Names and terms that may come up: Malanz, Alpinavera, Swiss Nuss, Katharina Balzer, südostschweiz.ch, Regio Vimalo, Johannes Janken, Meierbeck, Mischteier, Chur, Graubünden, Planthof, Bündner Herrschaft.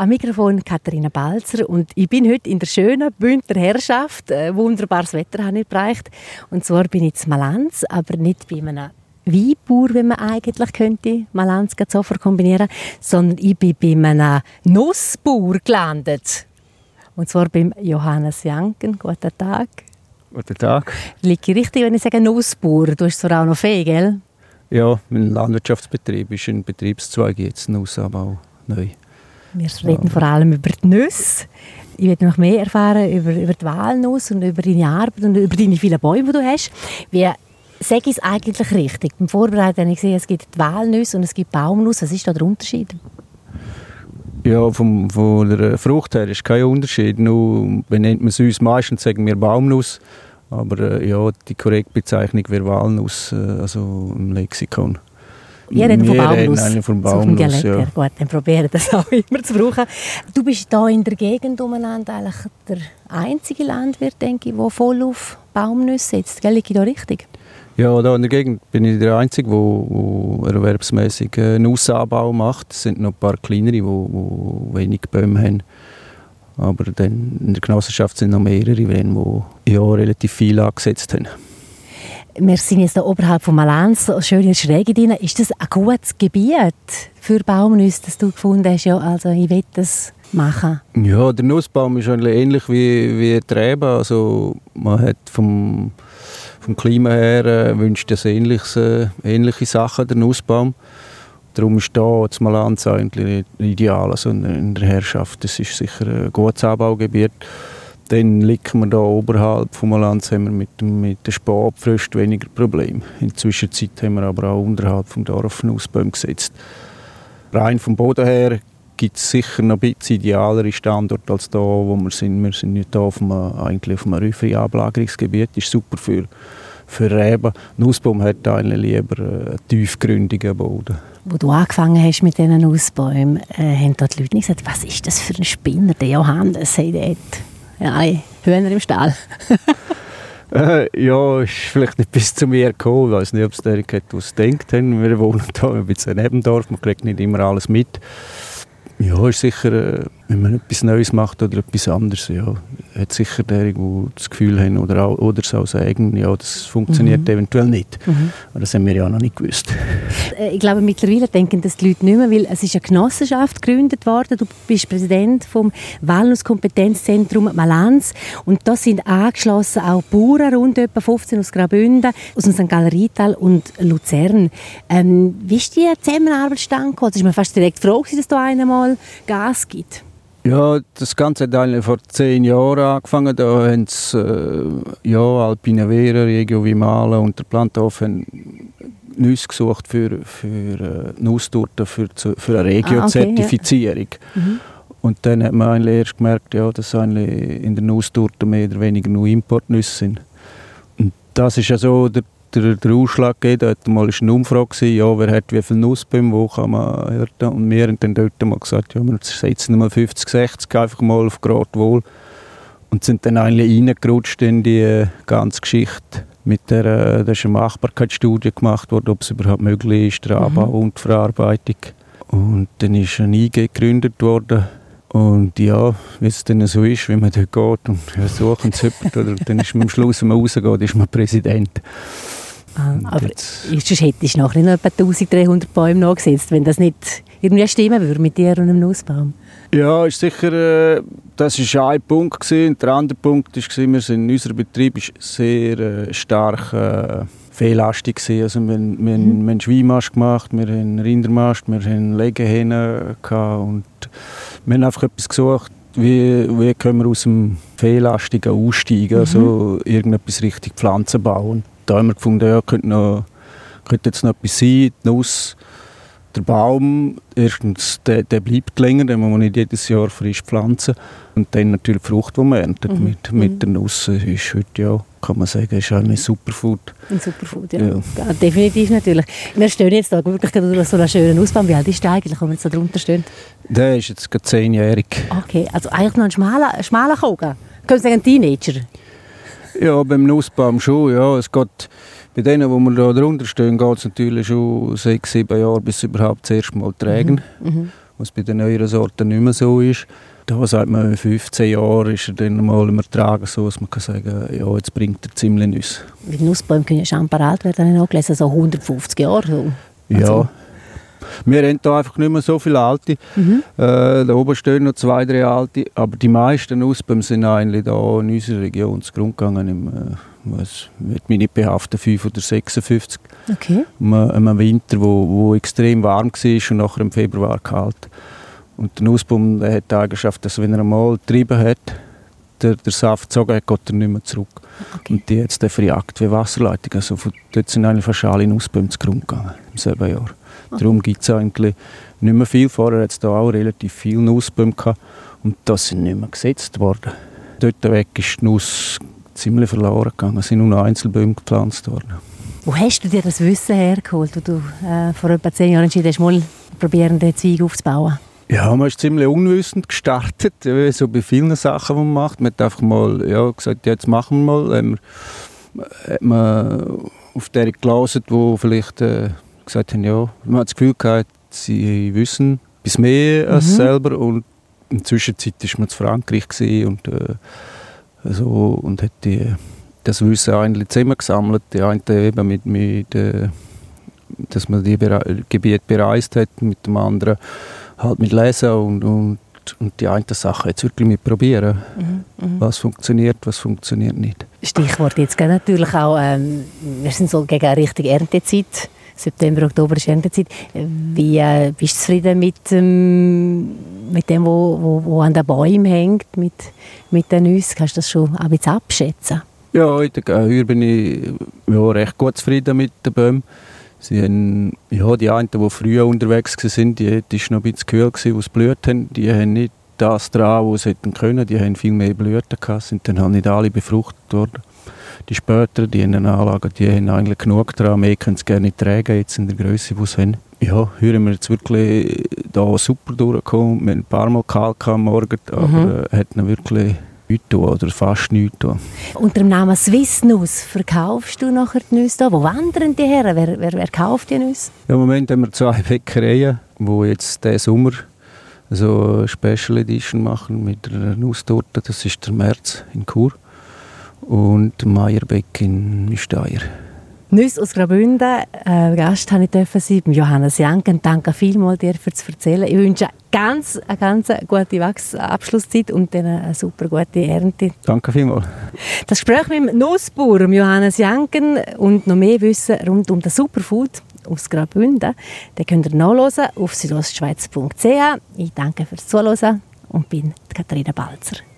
Am Mikrofon Katharina Balzer und ich bin heute in der schönen Bündner Herrschaft. Wunderbares Wetter habe ich gebracht. Und zwar bin ich in Malanz, aber nicht bei einem Weinbauer, wenn man eigentlich könnte, Malanz und Zofer kombinieren, sondern ich bin bei einem Nussbauer gelandet. Und zwar beim Johannes Janken. Guten Tag. Guten Tag. Liege ich richtig, wenn ich sage Nussbauer? Du hast zwar auch noch Fee, gell? Ja, mein Landwirtschaftsbetrieb ist ein Betriebszweig jetzt, Nuss, aber auch neu. Wir reden vor allem über die Nüsse. Ich möchte noch mehr erfahren über die Walnuss und über deine Arbeit und über deine vielen Bäume, die du hast. Wie sage ich es eigentlich richtig? Beim Vorbereiten habe ich gesehen, es gibt die Walnüsse und es gibt Baumnuss. Was ist da der Unterschied? Ja, von der Frucht her ist kein Unterschied. Nur benennt man es uns meistens, sagen wir Baumnuss. Aber ja, die korrekte Bezeichnung wäre Walnuss, also im Lexikon. Wir reden von Baumnuss. Ja. Gut, dann probieren wir das auch immer zu brauchen. Du bist hier in der Gegend umeinander eigentlich der einzige Landwirt, denke ich, der voll auf Baumnüsse setzt. Gell, liege ich da richtig? Ja, da in der Gegend bin ich der Einzige, der erwerbsmässig Nussanbau macht. Es sind noch ein paar kleinere, die wenig Bäume haben. Aber dann in der Genossenschaft sind noch mehrere, die ja relativ viel angesetzt haben. Wir sind jetzt hier oberhalb von Malanz, schöne Schräge drin. Ist das ein gutes Gebiet für Baumnüsse, das du gefunden hast? Ja, also ich will das machen. Ja, der Nussbaum ist ähnlich wie die Reben. Also man hat vom Klima her wünscht es ähnliche Sachen, der Nussbaum. Darum ist hier das Malanz eigentlich ideal, also in der Herrschaft. Das ist sicher ein gutes Anbaugebiet. Dann liegen wir hier oberhalb von Malanz, haben wir mit der Spätabfröst weniger Probleme. In der Zwischenzeit haben wir aber auch unterhalb vom Dorf Nussbäume gesetzt. Rein vom Boden her gibt es sicher noch ein bisschen idealere Standorte als hier, wo wir sind. Wir sind nicht hier auf einem reiferen Ablagerungsgebiet. Das ist super für Reben. Nussbaum hat eigentlich lieber einen tiefgründigen Boden. Als du angefangen hast mit diesen Nussbäumen, haben dort die Leute nicht gesagt, was ist das für ein Spinner, der Johannes, hey, der hat Hühner im Stall. Ja, ist vielleicht nicht bis zu mir gekommen. Ich weiß nicht, ob es der etwas gedacht haben. Wir wohnen hier ein bisschen neben dem Dorf, man kriegt nicht immer alles mit. Ja, ist sicher, wenn man etwas Neues macht oder etwas anderes, ja, hat sicher der, die das Gefühl haben oder es auch sagen, ja, das funktioniert eventuell nicht. Mhm. Aber das haben wir ja noch nicht gewusst. Ich glaube, mittlerweile denken das die Leute nicht mehr, weil es ist eine Genossenschaft gegründet worden. Du bist Präsident vom Walnuss-Kompetenzzentrum Malanz und da sind angeschlossen auch Bauern, rund etwa 15 aus Graubünden, aus dem St. Gallerietal und Luzern. Wie ist die Zusammenarbeit zustande gekommen? Das ist mir fast direkt froh, dass da einer mal Gas gibt. Ja, das Ganze hat eigentlich vor 10 Jahren angefangen. Da haben sie Alpinavera, Regio Vimalo und der Planthof Nüsse gesucht für Nusstorten für eine Regio-Zertifizierung. Ja. Mhm. Und dann hat man eigentlich erst gemerkt, ja, dass eigentlich in der Nusstorte mehr oder weniger nur Importnüsse sind. Und das ist ja so der Ausschlag gegeben. Da war mal eine Umfrage, ja, wer hat wie viele Nussbäume, wo kann man ernten. Und wir haben dann dort mal gesagt, ja, wir setzen mal 50, 60, einfach mal auf Grad wohl. Und sind dann eigentlich reingerutscht in die ganze Geschichte. Da ist eine Machbarkeitsstudie gemacht worden, ob es überhaupt möglich ist, der Anbau und die Verarbeitung. Und dann ist eine IG gegründet worden. Und ja, wie es dann so ist, wenn man dort geht und suchen es jemanden, dann ist man am Schluss, wenn man rausgeht, ist man Präsident. Aber sonst hättest du noch nicht etwa 1300 Bäume nachgesetzt, wenn das nicht irgendwie stimmen würde mit dir und einem Nussbaum? Ja, ist sicher, das war ein Punkt. Und der andere Punkt war, unser Betrieb war sehr stark fehllastig. Also wir haben Schweinmast gemacht, wir haben Rindermast, wir haben Legehennen gehabt und wir haben einfach etwas gesucht, wie können wir aus dem Fehllastigen aussteigen, also irgendetwas richtig Pflanzen bauen. Da haben wir gefunden, ja, könnte jetzt noch etwas sein, die Nuss, der Baum, erstens, der bleibt länger, den muss man nicht jedes Jahr frisch pflanzen. Und dann natürlich die Frucht, die man erntet mit der Nuss, ist heute ja, kann man sagen, ist ein Superfood. Ein Superfood, ja. Definitiv natürlich. Wir stehen jetzt da wirklich durch so einen schönen Nussbaum. Wie alt ist der eigentlich, wenn wir jetzt da drunter stehen? Der ist jetzt gerade 10-jährig. Okay, also eigentlich noch ein schmaler Kogel. Können Sie sagen, ein Teenager? Ja, beim Nussbaum schon, ja. Es geht, bei denen, wo wir da drunter stehen, geht es natürlich schon 6, 7 Jahre, bis sie überhaupt das erste Mal tragen. Mhm. was bei den neueren Sorten nicht mehr so ist. Da sagt man, in 15 Jahren ist er dann mal im Ertrag so, dass man kann sagen, ja, jetzt bringt er ziemlich Nüsse. Die Nussbäume können ja schon alt werden, habe ich noch gelesen, so 150 Jahre. So. Also. Ja, wir haben hier einfach nicht mehr so viele alte. Mhm. Da oben stehen noch 2-3 alte, aber die meisten Nussbäume sind eigentlich hier in unserer Region zugrunde gegangen. Ich würde mich nicht behaften, 5 oder 56. Okay. Im Winter, wo extrem warm war und nachher im Februar kalt. Und der Nussbaum hat die Eigenschaft, dass wenn er einmal getrieben hat, der Saft gezogen hat, geht er nicht mehr zurück. Okay. Und die hat es verjagt wie Wasserleitung. Also von dort sind eigentlich fast alle Nussbäume zugrunde gegangen im selben Jahr. Okay. Darum gibt es eigentlich nicht mehr viel. Vorher hat es hier auch relativ viele Nussbäume gehabt. Und das sind nicht mehr gesetzt worden. Dort weg ist die Nuss ziemlich verloren gegangen. Es sind nur noch Einzelbäume gepflanzt worden. Wo hast du dir das Wissen hergeholt, als du vor etwa 10 Jahren entschieden hast, mal probieren, den Zweig aufzubauen? Ja, man ist ziemlich unwissend gestartet, so bei vielen Sachen, die man macht. Man hat einfach mal gesagt, jetzt machen wir mal. Hat man auf der gelesen, die vielleicht gesagt haben, ja, man hat das Gefühl gehabt, sie wissen bis mehr als selber. Und in der Zwischenzeit war man in Frankreich und und hat das Wissen eigentlich zusammengesammelt. Die einen eben dass man die Gebiete bereist hat, mit dem anderen halt mit Lesen und die einen Sachen jetzt wirklich mit probieren. Mhm. Was funktioniert nicht. Stichwort jetzt natürlich auch, wir sind so gegen eine richtige Erntezeit. September, Oktober ist Erntezeit. Wie bist du zufrieden mit dem, was an den Bäumen hängt, mit den Nüssen? Kannst du das schon ein bisschen abschätzen? Ja, heute bin ich recht gut zufrieden mit den Bäumen. Sie haben, die einen, die früher unterwegs waren, die war noch ein bisschen kühl, die es blüht haben. Die haben nicht das dran, was sie hätten können. Die haben viel mehr Blüten gehabt, sind dann halt nicht alle befruchtet worden. Die späteren, die in den Anlagen, die haben eigentlich genug dran. Mehr können sie gerne nicht tragen, jetzt in der Größe, die sie haben. Ja, hier haben wir jetzt wirklich da super durchgekommen. Wir haben ein paar Mal kalt am Morgen, aber hat dann wirklich nichts oder fast nichts. Unter dem Namen Swiss Nuss verkaufst du nachher die Nüsse hier? Wo wandern die her? Wer kauft die Nüsse? Ja, im Moment haben wir 2 Bäckereien, die jetzt diesen Sommer so eine Special Edition machen mit einer Nusstorte. Das ist der März in Chur und Meierbeck in Mischteier. Nüsse aus Graubünden. Gast habe ich sein beim Johannes Janken. Danke vielmals dir fürs Erzählen. Ich wünsche eine ganz gute Wachsabschlusszeit und eine super gute Ernte. Danke vielmals. Das Gespräch mit dem Nussbauer Johannes Janken und noch mehr Wissen rund um das Superfood aus Graubünden, den könnt ihr nachhören auf südostschweiz.ch. Ich danke fürs Zuhören und bin Katharina Balzer.